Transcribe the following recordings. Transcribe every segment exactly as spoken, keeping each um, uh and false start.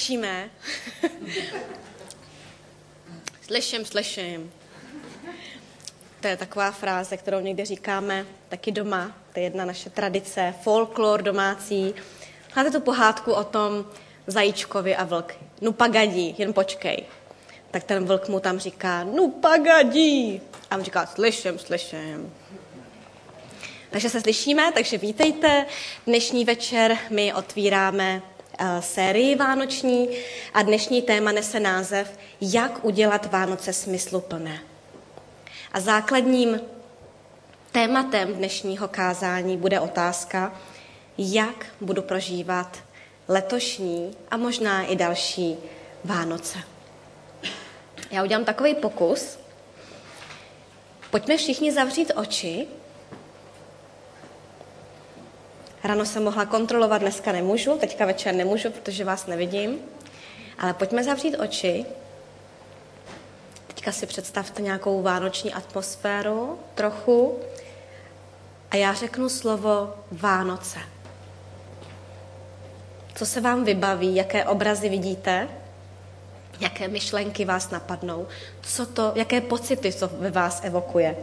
slyšíme. Slyším, slyším. To je taková fráze, kterou někde říkáme taky doma. To je jedna naše tradice, folklor domácí. Máte tu pohádku o tom zajíčkovi a vlk. Nu pagadí, jen počkej. Tak ten vlk mu tam říká, nu pagadí. A on říká, slyším, slyším. Takže se slyšíme, takže vítejte. Dnešní večer my otvíráme sérii vánoční a dnešní téma nese název Jak udělat Vánoce smysluplné. A základním tématem dnešního kázání bude otázka, jak budu prožívat letošní a možná i další Vánoce. Já udělám takový pokus. Pojďme všichni zavřít oči. Ráno jsem mohla kontrolovat, dneska nemůžu, teďka večer nemůžu, protože vás nevidím. Ale pojďme zavřít oči. Teďka si představte nějakou vánoční atmosféru trochu. A já řeknu slovo Vánoce. Co se vám vybaví, jaké obrazy vidíte, jaké myšlenky vás napadnou, co to, jaké pocity to ve vás evokuje.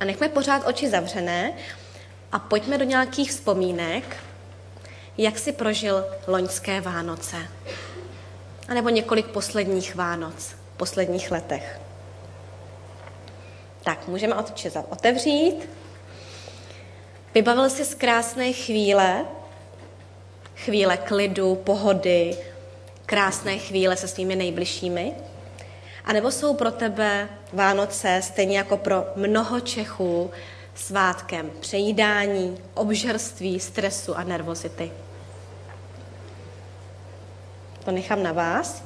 A nechme pořád oči zavřené a pojďme do nějakých vzpomínek, jak si prožil loňské Vánoce. A nebo několik posledních Vánoc, posledních letech. Tak, můžeme oči otevřít. Vybavil jsi z krásné chvíle, chvíle klidu, pohody, krásné chvíle se svými nejbližšími. A nebo jsou pro tebe Vánoce, stejně jako pro mnoho Čechů, svátkem přejídání, obžerství, stresu a nervozity. To nechám na vás.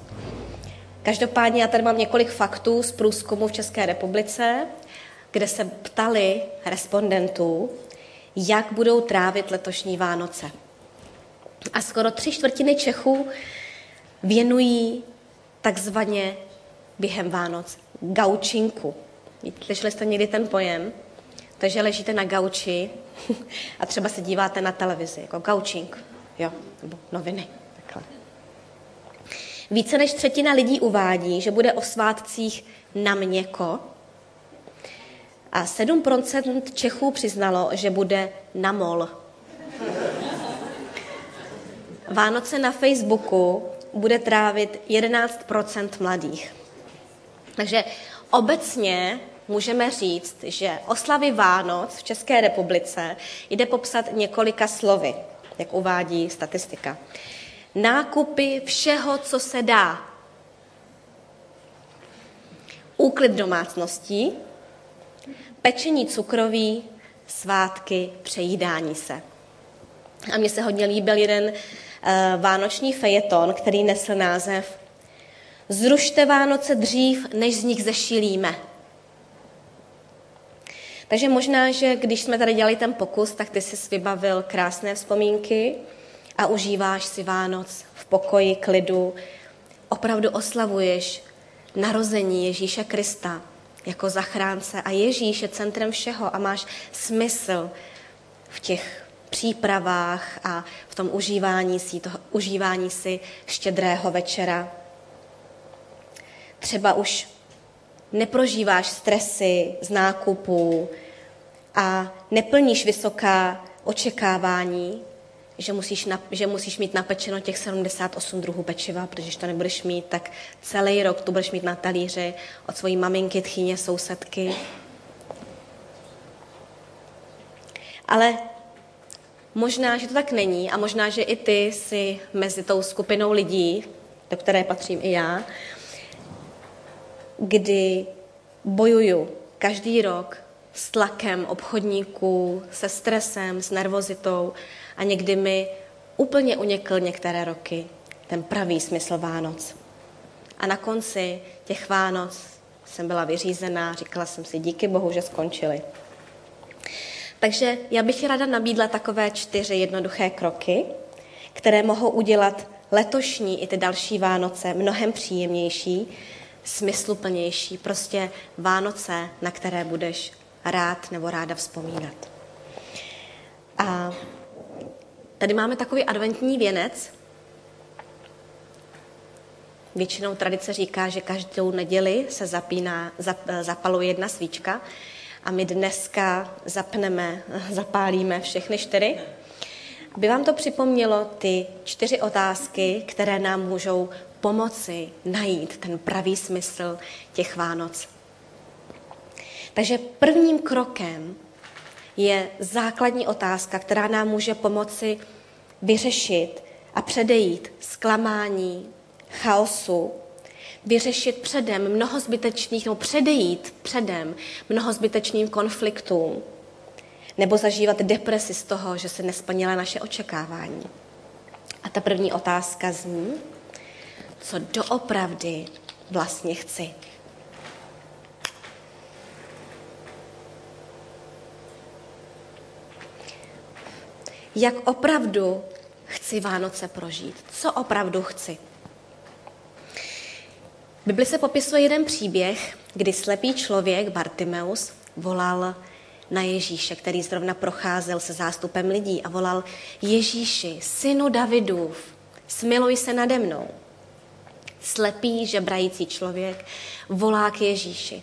Každopádně já tady mám několik faktů z průzkumu v České republice, kde se ptali respondentů, jak budou trávit letošní Vánoce. A skoro tři čtvrtiny Čechů věnují takzvaně během Vánoc gaučinku. Slyšeli jste někdy ten pojem? Takže ležíte na gauči a třeba se díváte na televizi, jako gaučink, jo, nebo noviny, takhle. Více než třetina lidí uvádí, že bude o svátcích na měko a sedm procent Čechů přiznalo, že bude na mol. Vánoce na Facebooku bude trávit jedenáct procent mladých. Takže obecně můžeme říct, že oslavy Vánoc v České republice jde popsat několika slovy, jak uvádí statistika. Nákupy všeho, co se dá. Úklid domácností, pečení cukroví, svátky, přejídání se. A mně se hodně líbil jeden uh, vánoční fejeton, který nesl název Zrušte Vánoce dřív, než z nich zešilíme. Takže možná, že když jsme tady dělali ten pokus, tak ty jsi vybavil krásné vzpomínky a užíváš si Vánoc v pokoji, klidu. Opravdu oslavuješ narození Ježíše Krista jako zachránce a Ježíš je centrem všeho a máš smysl v těch přípravách a v tom užívání si, toho, užívání si štědrého večera. Třeba už neprožíváš stresy z nákupů a neplníš vysoká očekávání, že musíš, na, že musíš mít napečeno těch sedmdesát osm druhů pečiva, protože když to nebudeš mít, tak celý rok tu budeš mít na talíři od svojí maminky, tchýně, sousedky. Ale možná, že to tak není a možná, že i ty jsi mezi tou skupinou lidí, do které patřím i já, kdy bojuju každý rok s tlakem obchodníků, se stresem, s nervozitou a někdy mi úplně unikl některé roky ten pravý smysl Vánoc. A na konci těch Vánoc jsem byla vyřízená, říkala jsem si díky Bohu, že skončili. Takže já bych ráda nabídla takové čtyři jednoduché kroky, které mohou udělat letošní i ty další Vánoce mnohem příjemnější, smysluplnější, prostě Vánoce, na které budeš rád nebo ráda vzpomínat. Tady máme takový adventní věnec. Většinou tradice říká, že každou neděli se zapíná, zap, zapaluje jedna svíčka a my dneska zapneme, zapálíme všechny čtyři. Aby vám to připomnělo ty čtyři otázky, které nám můžou pomoci najít ten pravý smysl těch Vánoc. Takže prvním krokem je základní otázka, která nám může pomoci vyřešit a předejít zklamání, chaosu, vyřešit předem mnoho zbytečných, nebo předejít předem mnoho zbytečným konfliktům, nebo zažívat depresi z toho, že se nesplnila naše očekávání. A ta první otázka zní, co doopravdy vlastně chci. Jak opravdu chci Vánoce prožít? Co opravdu chci? V Bibli se popisuje jeden příběh, kdy slepý člověk Bartimeus volal na Ježíše, který zrovna procházel se zástupem lidí a volal: Ježíši, synu Davidův, smiluj se nade mnou. Slepý, žebrající člověk volá k Ježíši.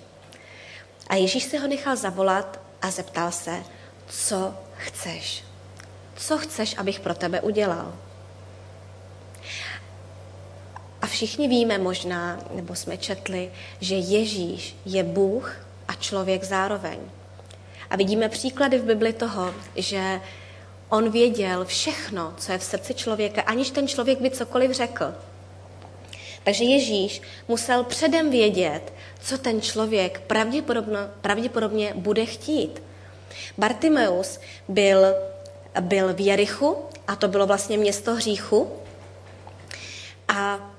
A Ježíš se ho nechal zavolat a zeptal se, co chceš? Co chceš, abych pro tebe udělal? A všichni víme možná, nebo jsme četli, že Ježíš je Bůh a člověk zároveň. A vidíme příklady v Bibli toho, že on věděl všechno, co je v srdci člověka, aniž ten člověk by cokoliv řekl. Takže Ježíš musel předem vědět, co ten člověk pravděpodobně, pravděpodobně bude chtít. Bartimeus byl, byl v Jerichu, a to bylo vlastně město hříchu, a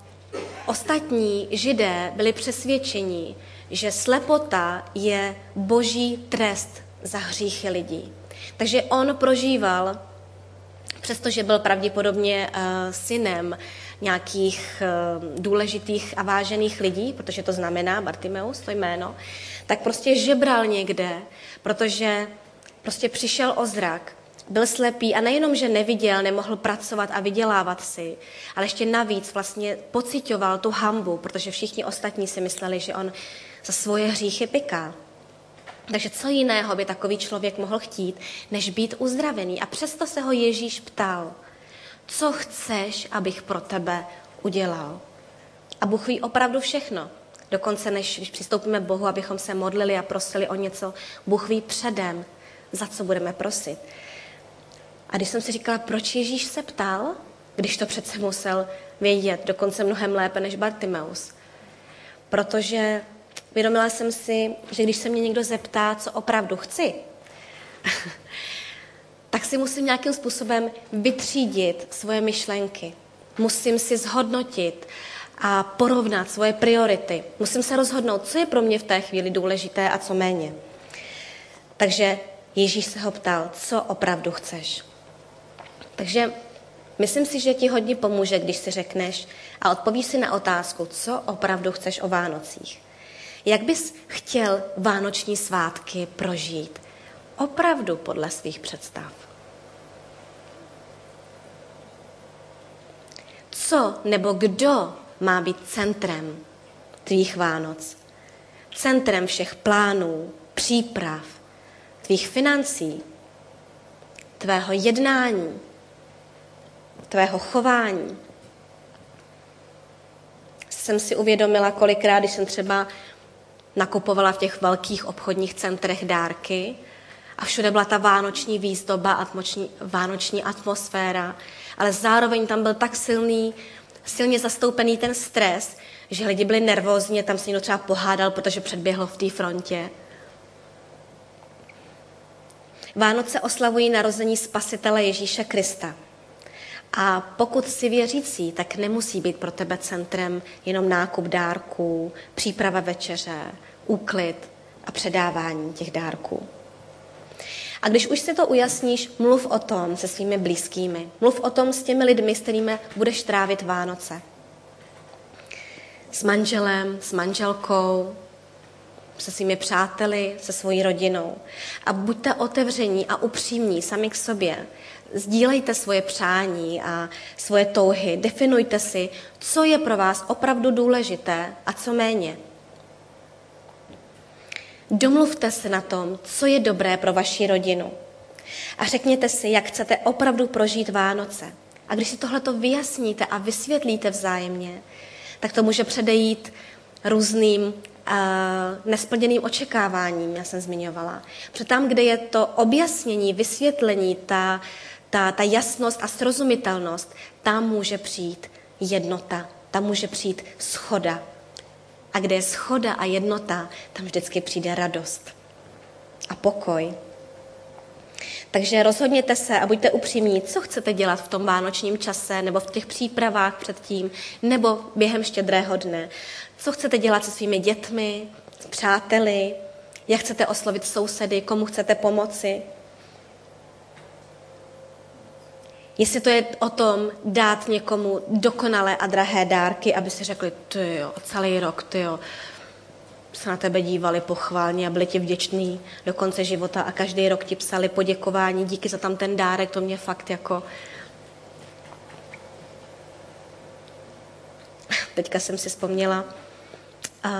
ostatní židé byli přesvědčeni, že slepota je boží trest za hříchy lidí. Takže on prožíval, přestože byl pravděpodobně synem nějakých důležitých a vážených lidí, protože to znamená Bartimeus, to jméno, tak prostě žebral někde, protože prostě přišel o zrak. Byl slepý a nejenom, že neviděl, nemohl pracovat a vydělávat si, ale ještě navíc vlastně pociťoval tu hanbu, protože všichni ostatní si mysleli, že on za svoje hříchy pyká. Takže co jiného by takový člověk mohl chtít, než být uzdravený. A přesto se ho Ježíš ptal, co chceš, abych pro tebe udělal. A Bůh ví opravdu všechno. Dokonce než přistoupíme k Bohu, abychom se modlili a prosili o něco, Bůh ví předem, za co budeme prosit. A když jsem si říkala, proč Ježíš se ptal, když to přece musel vědět, dokonce mnohem lépe než Bartimeus. Protože vědomila jsem si, že když se mě někdo zeptá, co opravdu chci, tak si musím nějakým způsobem vytřídit svoje myšlenky. Musím si zhodnotit a porovnat svoje priority. Musím se rozhodnout, co je pro mě v té chvíli důležité a co méně. Takže Ježíš se ho ptal, co opravdu chceš. Takže myslím si, že ti hodně pomůže, když si řekneš a odpovíš si na otázku, co opravdu chceš o Vánocích. Jak bys chtěl vánoční svátky prožít? Opravdu podle svých představ. Co nebo kdo má být centrem tvých Vánoc? Centrem všech plánů, příprav, tvých financí, tvého jednání, tvého chování. Jsem si uvědomila, kolikrát, když jsem třeba nakupovala v těch velkých obchodních centrech dárky a všude byla ta vánoční výzdoba, atmoční, vánoční atmosféra, ale zároveň tam byl tak silný, silně zastoupený ten stres, že lidi byli nervózní, tam se někdo třeba pohádal, protože předběhl v té frontě. Vánoce oslavují narození Spasitele Ježíše Krista. A pokud jsi věřící, tak nemusí být pro tebe centrem jenom nákup dárků, příprava večeře, úklid a předávání těch dárků. A když už si to ujasníš, mluv o tom se svými blízkými. Mluv o tom s těmi lidmi, s kterými budeš trávit Vánoce. S manželem, s manželkou, se svými přáteli, se svojí rodinou. A buďte otevření a upřímní sami k sobě. sdílejte svoje přání a svoje touhy, definujte si, co je pro vás opravdu důležité a co méně. Domluvte se na tom, co je dobré pro vaši rodinu. A řekněte si, jak chcete opravdu prožít Vánoce. A když si tohleto vyjasníte a vysvětlíte vzájemně, tak to může předejít různým uh, nesplněným očekáváním, já jsem zmiňovala. Protože tam, kde je to objasnění, vysvětlení, ta, ta, ta jasnost a srozumitelnost, tam může přijít jednota, tam může přijít schoda. A kde je schoda a jednota, tam vždycky přijde radost a pokoj. Takže rozhodněte se a buďte upřímní, co chcete dělat v tom vánočním čase nebo v těch přípravách předtím nebo během štědrého dne. Co chcete dělat se svými dětmi, s přáteli, jak chcete oslovit sousedy, komu chcete pomoci. Jestli to je o tom dát někomu dokonalé a drahé dárky, aby si řekli, tyjo, celý rok, tyjo, se na tebe dívali pochválně a byli ti vděční do konce života a každý rok ti psali poděkování, díky za tam ten dárek, to mě fakt jako... Teďka jsem si vzpomněla, uh,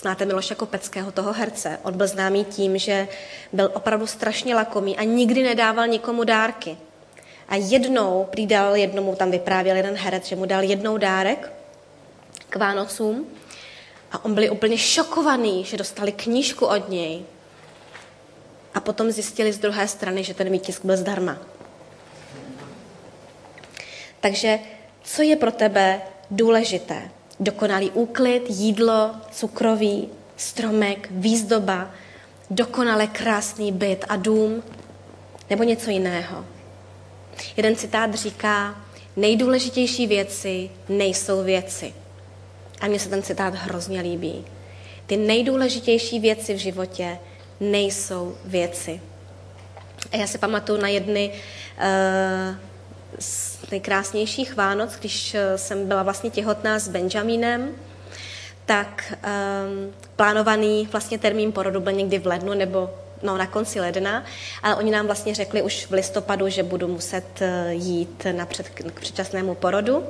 znáte Miloše Kopeckého, toho herce, on byl známý tím, že byl opravdu strašně lakomý a nikdy nedával nikomu dárky. A jednou prý dal jednomu, tam vyprávěl jeden herec, že mu dal jednou dárek k Vánocům a on byli úplně šokovaný, že dostali knížku od něj a potom zjistili z druhé strany, že ten výtisk byl zdarma. Takže co je pro tebe důležité? Dokonalý úklid, jídlo, cukroví, stromek, výzdoba, dokonale krásný byt a dům nebo něco jiného? Jeden citát říká, nejdůležitější věci nejsou věci. A mně se ten citát hrozně líbí. Ty nejdůležitější věci v životě nejsou věci. A já si pamatuju na jedny uh, z nejkrásnějších Vánoc, když jsem byla vlastně těhotná s Benjaminem, tak um, plánovaný vlastně termín porodu byl někdy v lednu nebo no, na konci ledna, ale oni nám vlastně řekli už v listopadu, že budu muset jít na před, k předčasnému porodu.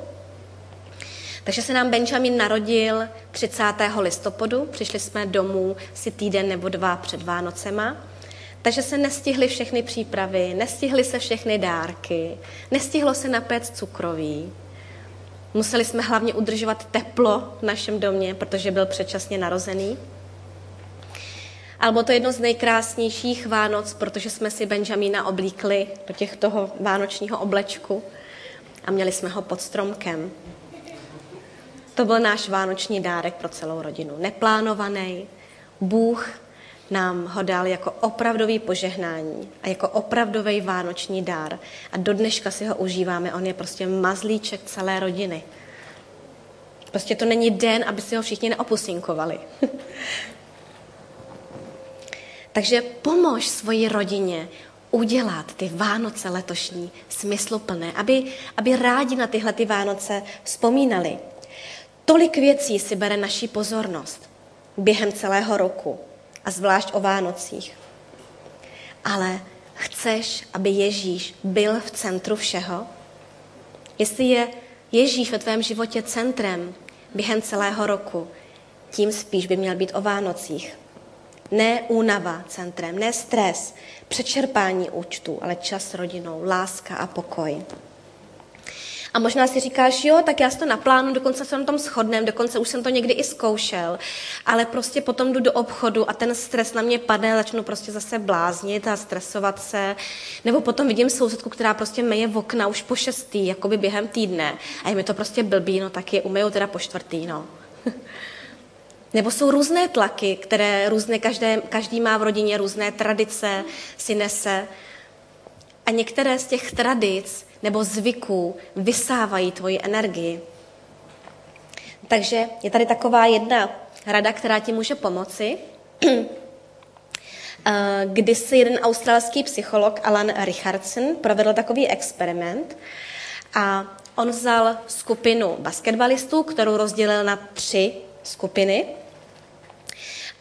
Takže se nám Benjamin narodil třicátého listopadu, přišli jsme domů si týden nebo dva před Vánocema, takže se nestihly všechny přípravy, nestihly se všechny dárky, nestihlo se napéct cukroví. Museli jsme hlavně udržovat teplo v našem domě, protože byl předčasně narozený. Albo to je jedno z nejkrásnějších Vánoc, protože jsme si Benjamina oblíkli do těch toho vánočního oblečku a měli jsme ho pod stromkem. To byl náš vánoční dárek pro celou rodinu. Neplánovaný. Bůh nám ho dal jako opravdový požehnání a jako opravdový vánoční dár. A do dneška si ho užíváme. On je prostě mazlíček celé rodiny. Prostě to není den, aby si ho všichni neopusinkovali. Takže pomož svoji rodině udělat ty Vánoce letošní smysluplné, aby, aby rádi na tyhle ty Vánoce vzpomínali. Tolik věcí si bere naši pozornost během celého roku a zvlášť o Vánocích. Ale chceš, aby Ježíš byl v centru všeho? Jestli je Ježíš ve tvém životě centrem během celého roku, tím spíš by měl být o Vánocích. Ne únava centrem, ne stres, přečerpání účtů, ale čas s rodinou, láska a pokoj. A možná si říkáš, jo, tak já si to naplánu, dokonce se na tom shodnem, dokonce už jsem to někdy i zkoušel, ale prostě potom jdu do obchodu a ten stres na mě padne, začnu prostě zase bláznit a stresovat se, nebo potom vidím sousedku, která prostě myje v okna už po šestý, jakoby během týdne, a je mi to prostě blbý, no tak je umyju teda po čtvrtý, no. Nebo jsou různé tlaky, které různé, každé, každý má v rodině různé tradice, si nese. A některé z těch tradic nebo zvyků vysávají tvoji energii. Takže je tady taková jedna rada, která ti může pomoci. Kdysi jeden australský psycholog Alan Richardson provedl takový experiment a on vzal skupinu basketbalistů, kterou rozdělil na tři skupiny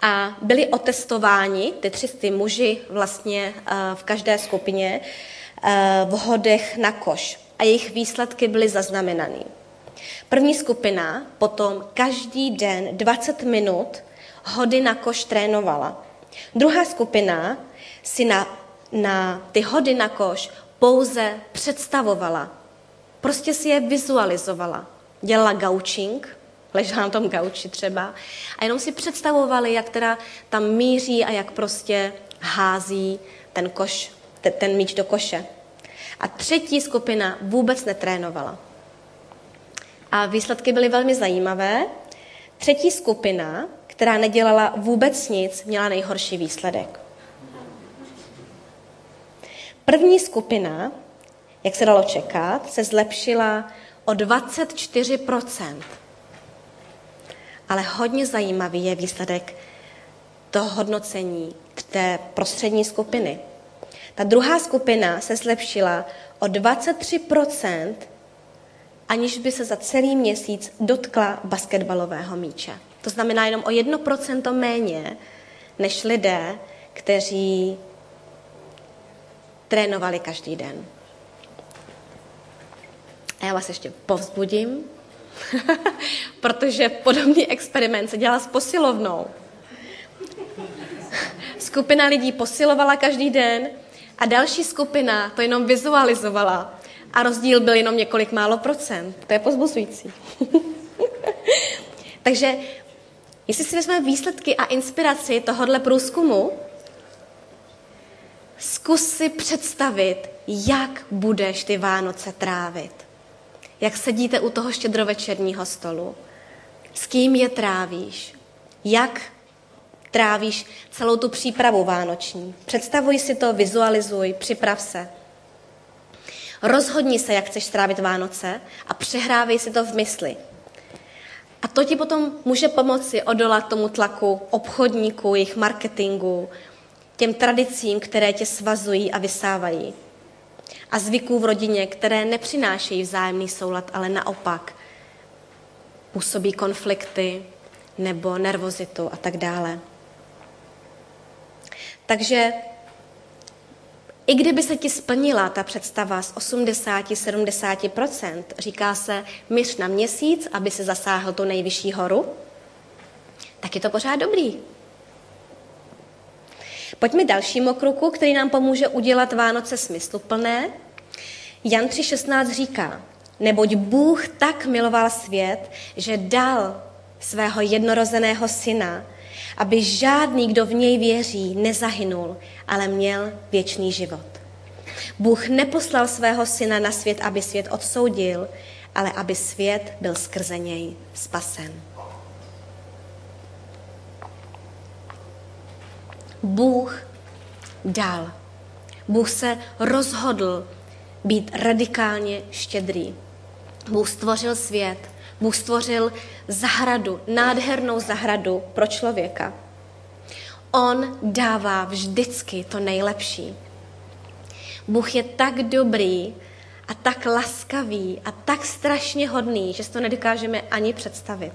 a byli otestováni, ty tři muži vlastně v každé skupině, v hodech na koš a jejich výsledky byly zaznamenané. První skupina potom každý den dvacet minut hody na koš trénovala. Druhá skupina si na, na ty hody na koš pouze představovala. Prostě si je vizualizovala. Dělala gaučing, ležela na tom gauči třeba, a jenom si představovali, jak teda tam míří a jak prostě hází ten, koš, te, ten míč do koše. A třetí skupina vůbec netrénovala. A výsledky byly velmi zajímavé. Třetí skupina, která nedělala vůbec nic, měla nejhorší výsledek. První skupina, jak se dalo čekat, se zlepšila o dvacet čtyři procent. Ale hodně zajímavý je výsledek toho hodnocení té prostřední skupiny. Ta druhá skupina se zlepšila o dvacet tři procent, aniž by se za celý měsíc dotkla basketbalového míče. To znamená jenom o jedno procento méně než lidé, kteří trénovali každý den. A já vás ještě povzbudím, protože podobný experiment se dělal s posilovnou. Skupina lidí posilovala každý den a další skupina to jenom vizualizovala. A rozdíl byl jenom několik málo procent. To je povzbuzující. Takže jestli si vezmeme výsledky a inspiraci tohohle průzkumu, zkus si představit, jak budeš ty Vánoce trávit. Jak sedíte u toho štědrovečerního stolu. S kým je trávíš. Jak trávíš celou tu přípravu vánoční. Představuj si to, vizualizuj, připrav se. Rozhodni se, jak chceš strávit Vánoce a přehrávej si to v mysli. A to ti potom může pomoci odolat tomu tlaku obchodníků, jejich marketingu, těm tradicím, které tě svazují a vysávají. A zvyků v rodině, které nepřinášejí vzájemný soulad, ale naopak působí konflikty nebo nervozitu a tak dále. Takže i kdyby se ti splnila ta představa z osmdesát až sedmdesát procent, říká se míř na měsíc, aby se zasáhl tu nejvyšší horu, tak je to pořád dobrý. Pojďme dalšímu kruku, který nám pomůže udělat Vánoce smysluplné. Jan tři šestnáct říká, neboť Bůh tak miloval svět, že dal svého jednorozeného syna, aby žádný, kdo v něj věří, nezahynul, ale měl věčný život. Bůh neposlal svého syna na svět, aby svět odsoudil, ale aby svět byl skrze něj spasen. Bůh dal. Bůh se rozhodl být radikálně štědrý. Bůh stvořil svět. Bůh stvořil zahradu, nádhernou zahradu pro člověka. On dává vždycky to nejlepší. Bůh je tak dobrý a tak laskavý a tak strašně hodný, že si to nedokážeme ani představit.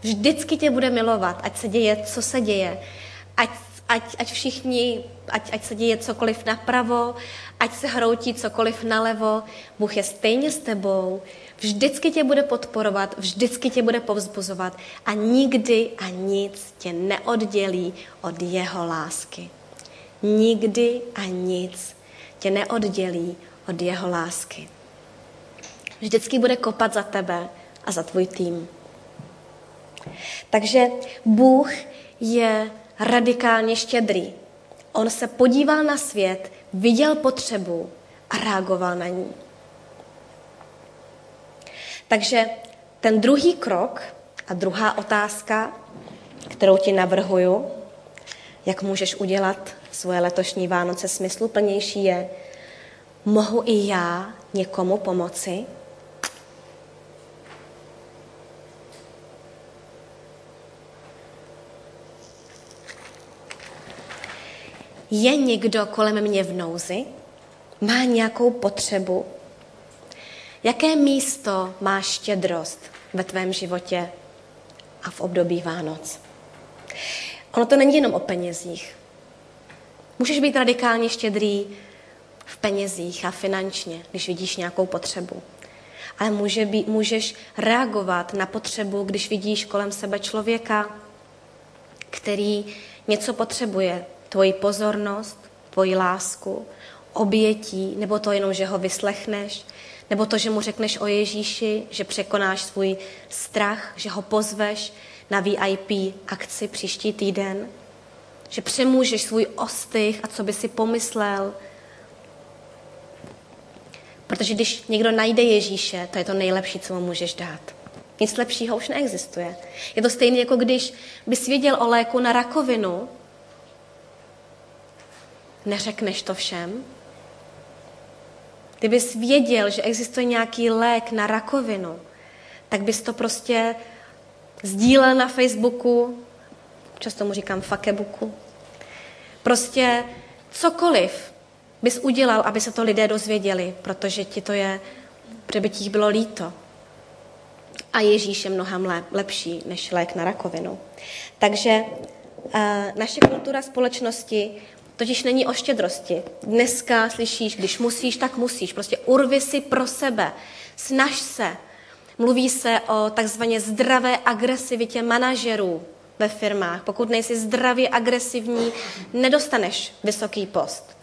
Vždycky tě bude milovat, ať se děje, co se děje. Ať, ať, ať všichni, ať, ať se děje cokoliv napravo, ať se hroutí cokoliv nalevo. Bůh je stejně s tebou. Vždycky tě bude podporovat, vždycky tě bude povzbuzovat a nikdy a nic tě neoddělí od jeho lásky. Nikdy a nic tě neoddělí od jeho lásky. Vždycky bude kopat za tebe a za tvůj tým. Takže Bůh je radikálně štědrý. On se podíval na svět, viděl potřebu a reagoval na ní. Takže ten druhý krok a druhá otázka, kterou ti navrhuju, jak můžeš udělat svoje letošní Vánoce smysluplnější, je, mohu i já někomu pomoci? Je někdo kolem mě v nouzi? Má nějakou potřebu? Jaké místo má štědrost ve tvém životě a v období Vánoc? Ono to není jenom o penězích. Můžeš být radikálně štědrý v penězích a finančně, když vidíš nějakou potřebu. Ale může být, můžeš reagovat na potřebu, když vidíš kolem sebe člověka, který něco potřebuje, tvoji pozornost, tvoji lásku, obětí, nebo to jenom, že ho vyslechneš, nebo to, že mu řekneš o Ježíši, že překonáš svůj strach, že ho pozveš na V I P akci příští týden, že přemůžeš svůj ostych a co by si pomyslel. Protože když někdo najde Ježíše, to je to nejlepší, co mu můžeš dát. Nic lepšího už neexistuje. Je to stejné, jako když bys věděl o léku na rakovinu, neřekneš to všem. Kdybys věděl, že existuje nějaký lék na rakovinu, tak bys to prostě sdílel na Facebooku, často mu říkám fakebooku. Prostě cokoliv bys udělal, aby se to lidé dozvěděli, protože ti to je, protože by ti bylo líto. A Ježíš je mnohem lepší než lék na rakovinu. Takže naše kultura společnosti totiž není o štědrosti. Dneska slyšíš, když musíš, tak musíš. Prostě urvi si pro sebe, snaž se. Mluví se o takzvaně zdravé agresivitě manažerů ve firmách. Pokud nejsi zdravě agresivní, nedostaneš vysoký post.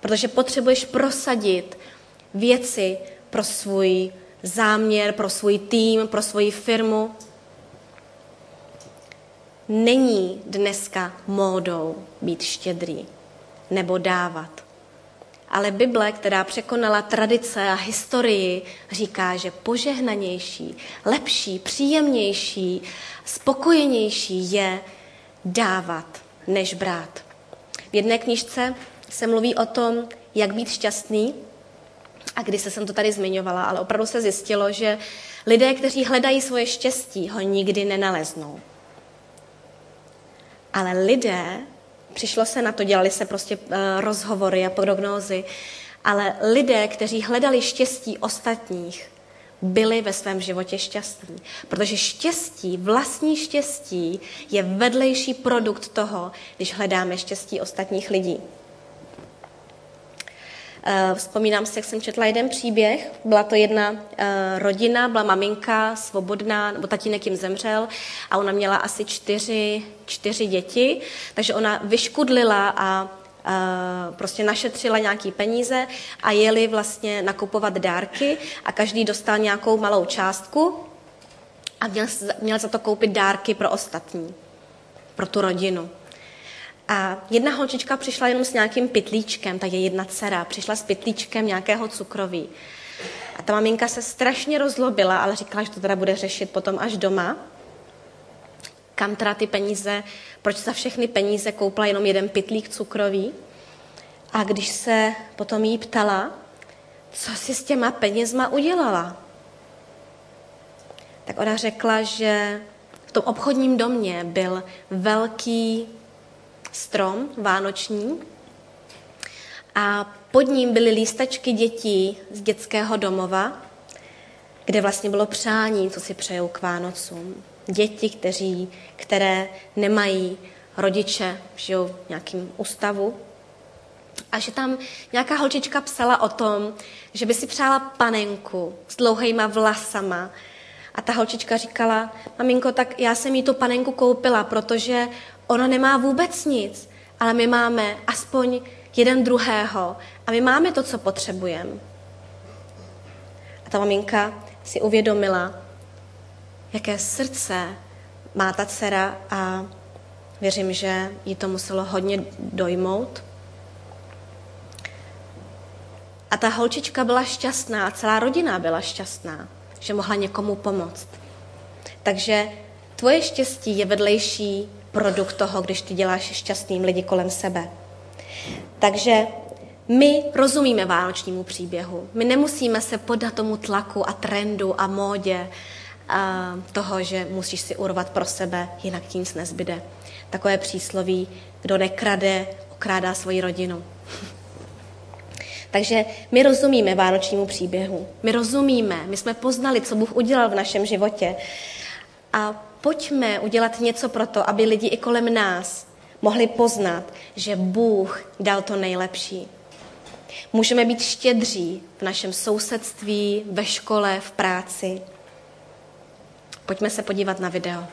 Protože potřebuješ prosadit věci pro svůj záměr, pro svůj tým, pro svoji firmu. Není dneska módou být štědrý nebo dávat. Ale Bible, která překonala tradice a historii, říká, že požehnanější, lepší, příjemnější, spokojenější je dávat, než brát. V jedné knížce se mluví o tom, jak být šťastný, a když se jsem to tady zmiňovala, ale opravdu se zjistilo, že lidé, kteří hledají svoje štěstí, ho nikdy nenaleznou. Ale lidé, přišlo se na to, dělali se prostě rozhovory a prognózy, ale lidé, kteří hledali štěstí ostatních, byli ve svém životě šťastní. Protože štěstí, vlastní štěstí, je vedlejší produkt toho, když hledáme štěstí ostatních lidí. Vzpomínám si, jak jsem četla jeden příběh. Byla to jedna rodina, byla maminka svobodná, nebo tatínek jim zemřel a ona měla asi čtyři, čtyři děti, takže ona vyškudlila a prostě našetřila nějaký peníze a jeli vlastně nakupovat dárky a každý dostal nějakou malou částku a měl, měl za to koupit dárky pro ostatní, pro tu rodinu. A jedna holčička přišla jenom s nějakým pytlíčkem, tak je jedna dcera, přišla s pytlíčkem nějakého cukroví. A ta maminka se strašně rozlobila, ale říkala, že to teda bude řešit potom až doma. Kam teda ty peníze, proč za všechny peníze koupila jenom jeden pytlík cukroví. A když se potom jí ptala, co si s těma penězma udělala, tak ona řekla, že v tom obchodním domě byl velký strom vánoční a pod ním byly lístečky dětí z dětského domova, kde vlastně bylo přání, co si přejou k Vánocům. Děti, kteří, které nemají rodiče, žijou v nějakém ústavu. A že tam nějaká holčička psala o tom, že by si přála panenku s dlouhejma vlasama. A ta holčička říkala, maminko, tak já jsem jí tu panenku koupila, protože ona nemá vůbec nic, ale my máme aspoň jeden druhého a my máme to, co potřebujeme. A ta maminka si uvědomila, jaké srdce má ta dcera a věřím, že jí to muselo hodně dojmout. A ta holčička byla šťastná, celá rodina byla šťastná, že mohla někomu pomoct. Takže tvoje štěstí je vedlejší produkt toho, když ty děláš šťastným lidi kolem sebe. Takže my rozumíme vánočnímu příběhu. My nemusíme se podat tomu tlaku a trendu a módě a toho, že musíš si urvat pro sebe, jinak nic nezbyde. Takové přísloví, kdo nekrade, okrádá svoji rodinu. Takže my rozumíme vánočnímu příběhu. My rozumíme, my jsme poznali, co Bůh udělal v našem životě. A pojďme udělat něco pro to, aby lidi i kolem nás mohli poznat, že Bůh dal to nejlepší. Můžeme být štědří v našem sousedství, ve škole, v práci. Pojďme se podívat na video.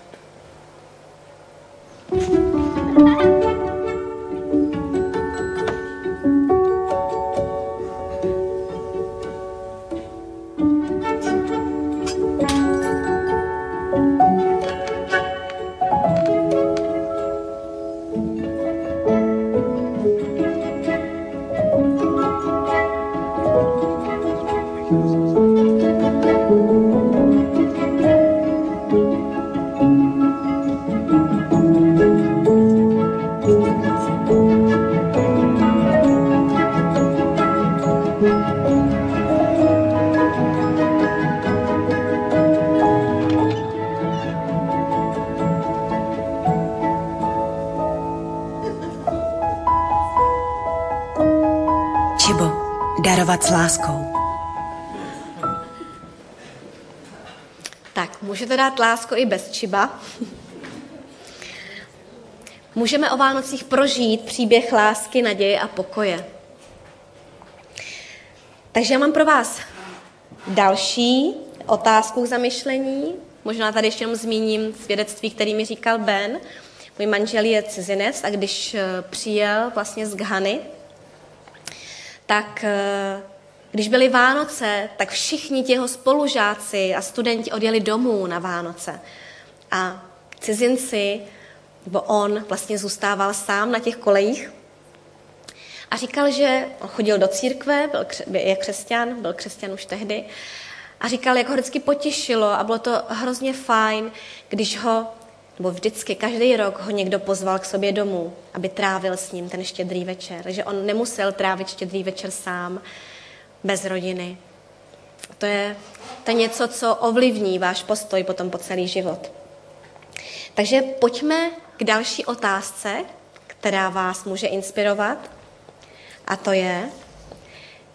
Čibo, darovat s láskou. Tak, můžete dát lásku i bez čiba. Můžeme o Vánocích prožít příběh lásky, naděje a pokoje. Takže já mám pro vás další otázku k zamyšlení. Možná tady ještě jenom zmíním svědectví, který mi říkal Ben. Můj manžel je cizinec a když přijel vlastně z Ghany, tak když byly Vánoce, tak všichni ti jeho spolužáci a studenti odjeli domů na Vánoce. A cizinci, nebo on vlastně zůstával sám na těch kolejích a říkal, že on chodil do církve, byl je křesťan, byl křesťan už tehdy, a říkal, jak ho vždycky potěšilo a bylo to hrozně fajn, když ho, nebo vždycky, každý rok ho někdo pozval k sobě domů, aby trávil s ním ten štědrý večer, že on nemusel trávit štědrý večer sám, bez rodiny. To je, to je něco, co ovlivní váš postoj potom po celý život. Takže pojďme k další otázce, která vás může inspirovat. A to je,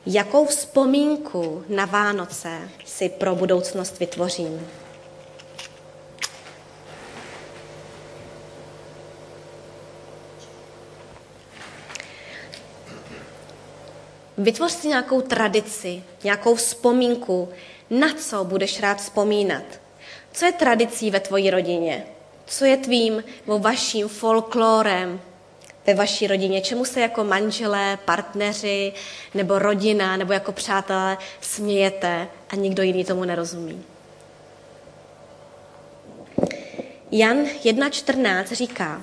jakou vzpomínku na Vánoce si pro budoucnost vytvořím? Vytvoř si nějakou tradici, nějakou vzpomínku, na co budeš rád vzpomínat. Co je tradicí ve tvojí rodině? Co je tvým nebo vaším folklorem ve vaší rodině? Čemu se jako manželé, partneři nebo rodina nebo jako přátelé smějete a nikdo jiný tomu nerozumí? Jan jedna čtrnáct říká,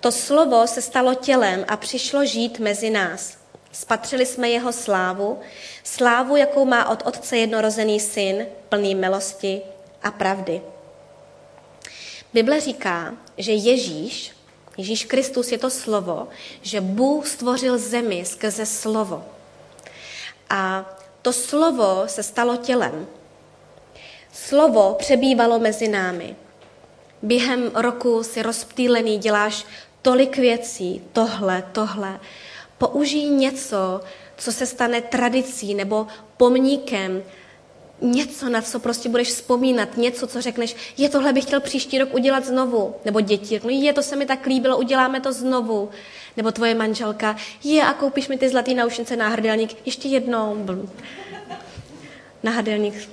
to slovo se stalo tělem a přišlo žít mezi nás. Spatřili jsme jeho slávu, slávu, jakou má od Otce jednorozený syn, plný milosti a pravdy. Bible říká, že Ježíš, Ježíš Kristus je to slovo, že Bůh stvořil zemi skrze slovo. A to slovo se stalo tělem. Slovo přebývalo mezi námi. Během roku si rozptýlený děláš tolik věcí, tohle, tohle. Použij něco, co se stane tradicí nebo pomníkem, něco, na co prostě budeš vzpomínat, něco, co řekneš, je tohle bych chtěl příští rok udělat znovu, nebo děti, no je, to se mi tak líbilo, uděláme to znovu, nebo tvoje manželka, je a koupíš mi ty zlatý náušnice na hrdelník, ještě jednou, blb. Na hrdelník,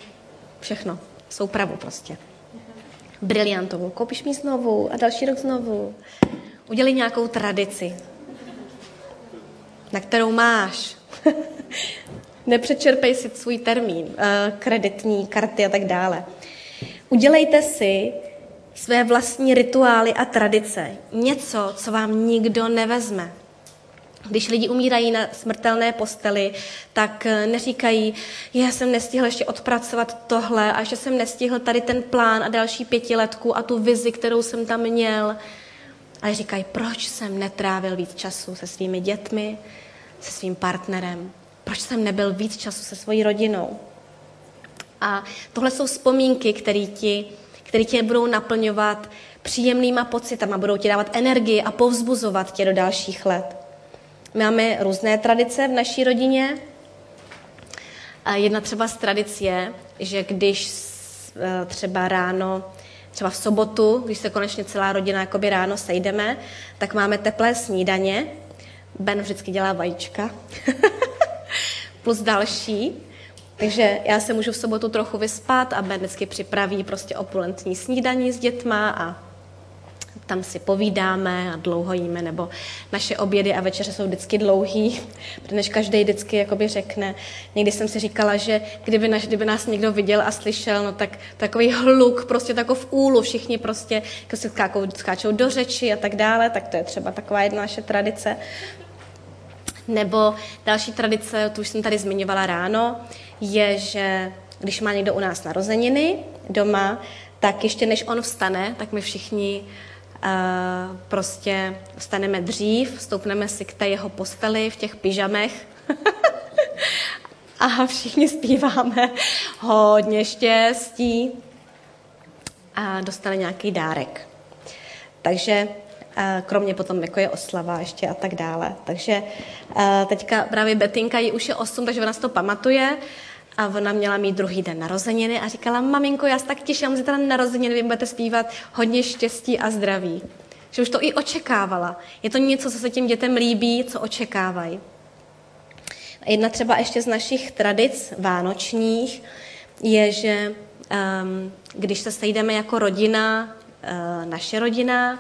všechno, soupravu prostě, briliantovou, koupíš mi znovu a další rok znovu, udělej nějakou tradici, na kterou máš. Nepřečerpej si svůj termín, kreditní karty a tak dále. Udělejte si své vlastní rituály a tradice. Něco, co vám nikdo nevezme. Když lidi umírají na smrtelné posteli, tak neříkají, já jsem nestihl ještě odpracovat tohle a ještě jsem nestihl tady ten plán a další pětiletku a tu vizi, kterou jsem tam měl. Ale říkají, proč jsem netrávil víc času se svými dětmi, se svým partnerem? Proč jsem nebyl víc času se svojí rodinou? A tohle jsou vzpomínky, které ti, které tě budou naplňovat příjemnýma pocitama, budou ti dávat energii a povzbuzovat tě do dalších let. Máme různé tradice v naší rodině. A jedna třeba z tradic je, že když třeba ráno, třeba v sobotu, když se konečně celá rodina jakoby ráno sejdeme, tak máme teplé snídaně. Ben vždycky dělá vajíčka. plus další. Takže já se můžu v sobotu trochu vyspat a Ben vždycky připraví prostě opulentní snídaní s dětma a tam si povídáme a dlouho jíme, nebo naše obědy a večeře jsou vždycky dlouhý, protože každý vždycky jakoby řekne. Někdy jsem si říkala, že kdyby, naš, kdyby nás někdo viděl a slyšel, no tak takový hluk, prostě takov úlu, všichni prostě se skáčou do řeči a tak dále, tak to je třeba taková jedna naše tradice. Nebo další tradice, tu už jsem tady zmiňovala ráno, je, že když má někdo u nás narozeniny doma, tak ještě než on vstane, tak my všichni Uh, prostě vstaneme dřív, stoupneme si k té jeho posteli v těch pyžamech a všichni zpíváme hodně štěstí a dostane nějaký dárek. Takže uh, kromě potom, jako je oslava ještě a tak dále. Takže uh, teďka právě Betinka, jí už je osm, takže ona si to pamatuje. A ona měla mít druhý den narozeniny a říkala, maminko, já se tak těším, že teda narozeniny vy budete zpívat hodně štěstí a zdraví. Že už to i očekávala. Je to něco, co se těm dětem líbí, co očekávají. Jedna třeba ještě z našich tradic vánočních je, že um, když se sejdeme jako rodina, uh, naše rodina,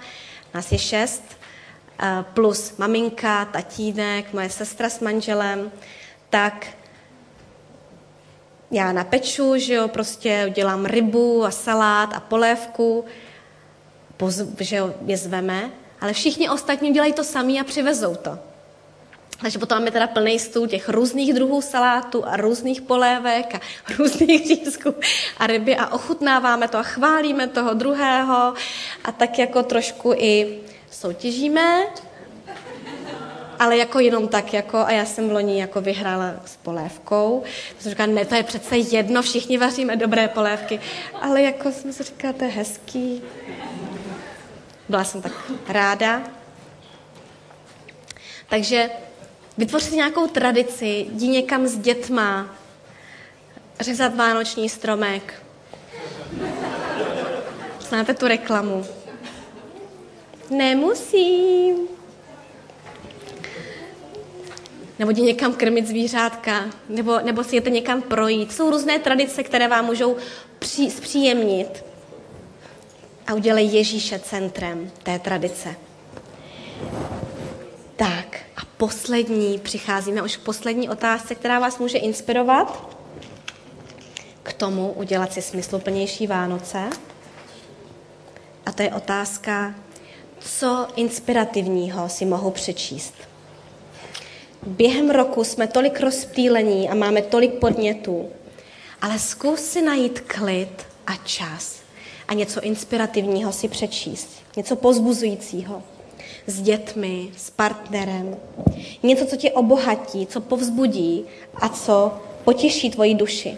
nás je šest, uh, plus maminka, tatínek, moje sestra s manželem, tak já napeču, že jo, prostě udělám rybu a salát a polévku, poz, že jo, je zveme, ale všichni ostatní dělají to samé a přivezou to. Takže potom máme teda plný stůl těch různých druhů salátu a různých polévek a různých řízků a ryby a ochutnáváme to a chválíme toho druhého a tak jako trošku i soutěžíme, ale jako jenom tak, jako, a já jsem v loni jako vyhrála s polévkou. Já jsem říkala, ne, to je přece jedno, všichni vaříme dobré polévky. Ale jako jsem si říkala, to je hezký. Byla jsem tak ráda. Takže vytvořit nějakou tradici, jít někam s dětma, řezat vánoční stromek. Znáte tu reklamu? Nemusím. Nebo jděte někam krmit zvířátka, nebo, nebo si jděte někam projít. Jsou různé tradice, které vám můžou při, zpříjemnit. A udělej Ježíše centrem té tradice. Tak a poslední, přicházíme už k poslední otázce, která vás může inspirovat k tomu udělat si smysluplnější Vánoce. A to je otázka, co inspirativního si mohu přečíst. Během roku jsme tolik rozptýlení a máme tolik podnětů, ale zkus si najít klid a čas a něco inspirativního si přečíst, něco povzbuzujícího s dětmi, s partnerem, něco, co tě obohatí, co povzbudí a co potěší tvoji duši.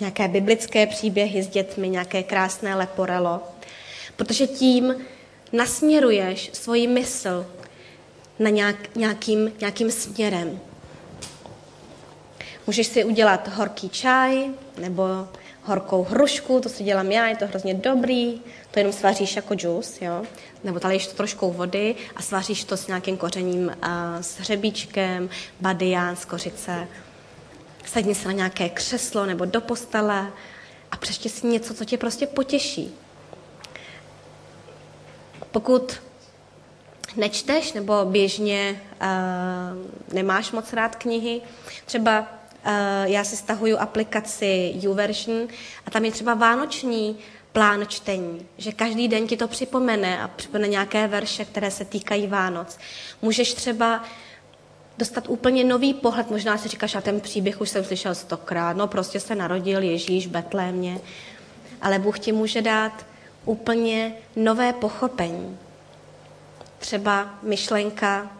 Nějaké biblické příběhy s dětmi, nějaké krásné leporelo, protože tím nasměruješ svoji mysl na nějak, nějakým, nějakým směrem. Můžeš si udělat horký čaj nebo horkou hrušku, to si dělám já, je to hrozně dobrý, to jenom svaříš jako džus, jo? Nebo talejš to troškou vody a svaříš to s nějakým kořením, a s hřebíčkem, badián z kořice. Sedni si na nějaké křeslo nebo do postele a přečti si něco, co tě prostě potěší. Pokud nečteš nebo běžně uh, nemáš moc rád knihy, třeba uh, já si stahuju aplikaci YouVersion a tam je třeba vánoční plán čtení, že každý den ti to připomene a připomene nějaké verše, které se týkají Vánoc. Můžeš třeba dostat úplně nový pohled, možná si říkáš, a ten příběh už jsem slyšel stokrát, no prostě se narodil Ježíš v Betlémě, ale Bůh ti může dát úplně nové pochopení. Třeba myšlenka,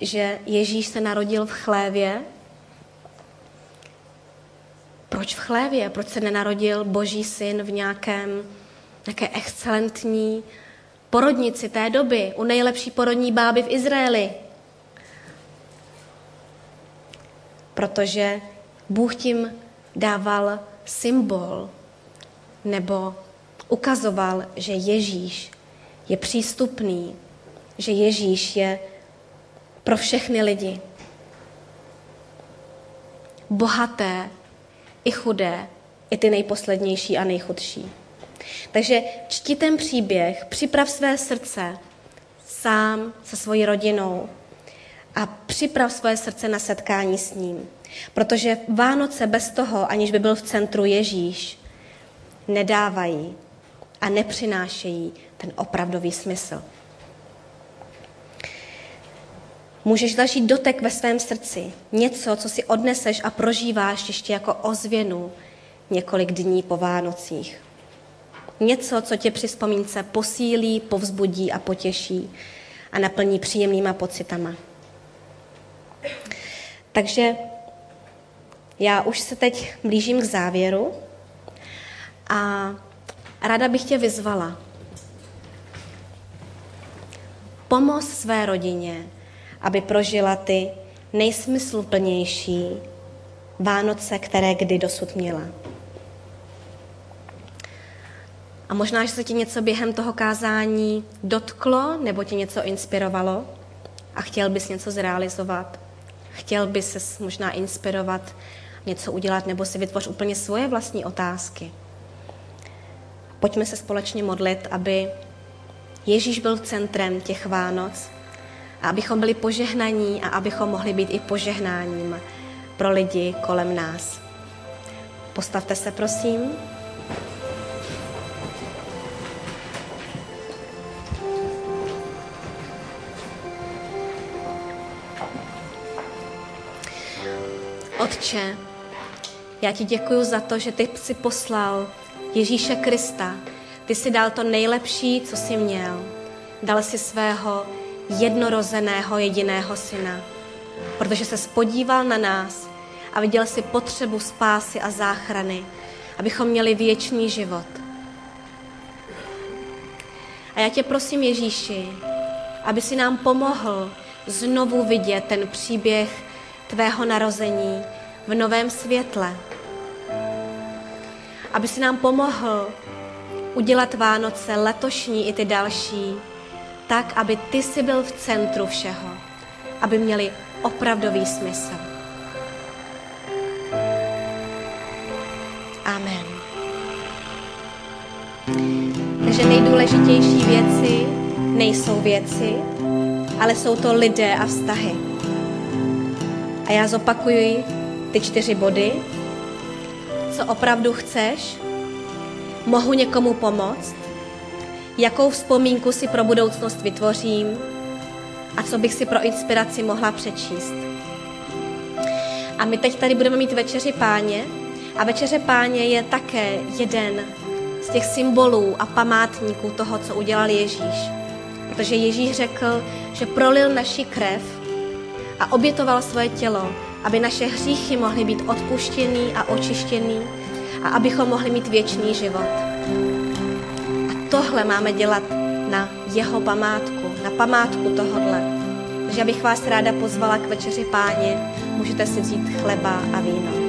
že Ježíš se narodil v chlévě. Proč v chlévě? Proč se nenarodil Boží syn v nějakém, nějaké excelentní porodnici té doby, u nejlepší porodní báby v Izraeli? Protože Bůh tím dával symbol nebo ukazoval, že Ježíš je přístupný, že Ježíš je pro všechny lidi. Bohaté i chudé, i ty nejposlednější a nejchudší. Takže čti ten příběh, připrav své srdce sám se svojí rodinou a připrav svoje srdce na setkání s ním. Protože Vánoce bez toho, aniž by byl v centru Ježíš, nedávají a nepřinášejí ten opravdový smysl. Můžeš zažít dotek ve svém srdci, něco, co si odneseš a prožíváš ještě jako ozvěnu několik dní po Vánocích. Něco, co tě při vzpomínce posílí, povzbudí a potěší a naplní příjemnýma pocitama. Takže já už se teď blížím k závěru a ráda bych tě vyzvala. Pomoz své rodině, aby prožila ty nejsmysluplnější Vánoce, které kdy dosud měla. A možná, že se ti něco během toho kázání dotklo, nebo tě něco inspirovalo a chtěl bys něco zrealizovat. Chtěl bys se možná inspirovat, něco udělat, nebo si vytvoř úplně svoje vlastní otázky. Pojďme se společně modlit, aby Ježíš byl centrem těch Vánoc a abychom byli požehnaní a abychom mohli být i požehnáním pro lidi kolem nás. Postavte se, prosím. Otče, já ti děkuju za to, že ty jsi poslal Ježíše Krista. Ty jsi dal to nejlepší, co jsi měl. Dal jsi svého jednorozeného, jediného syna, protože se podíval na nás a viděl jsi potřebu spásy a záchrany, abychom měli věčný život. A já tě prosím, Ježíši, aby si nám pomohl znovu vidět ten příběh tvého narození v novém světle. Aby si nám pomohl udělat Vánoce letošní i ty další, tak, aby ty jsi byl v centru všeho, aby měli opravdový smysl. Amen. Takže nejdůležitější věci nejsou věci, ale jsou to lidé a vztahy. A já zopakuji ty čtyři body. Co opravdu chceš? Mohu někomu pomoct? Jakou vzpomínku si pro budoucnost vytvořím a co bych si pro inspiraci mohla přečíst. A my teď tady budeme mít Večeři Páně a Večeře Páně je také jeden z těch symbolů a památníků toho, co udělal Ježíš. Protože Ježíš řekl, že prolil naši krev a obětoval svoje tělo, aby naše hříchy mohly být odpuštěný a očištěný a abychom mohli mít věčný život. Tohle máme dělat na jeho památku, na památku tohodle. Takže já bych vás ráda pozvala k Večeři Páně, můžete si vzít chleba a víno.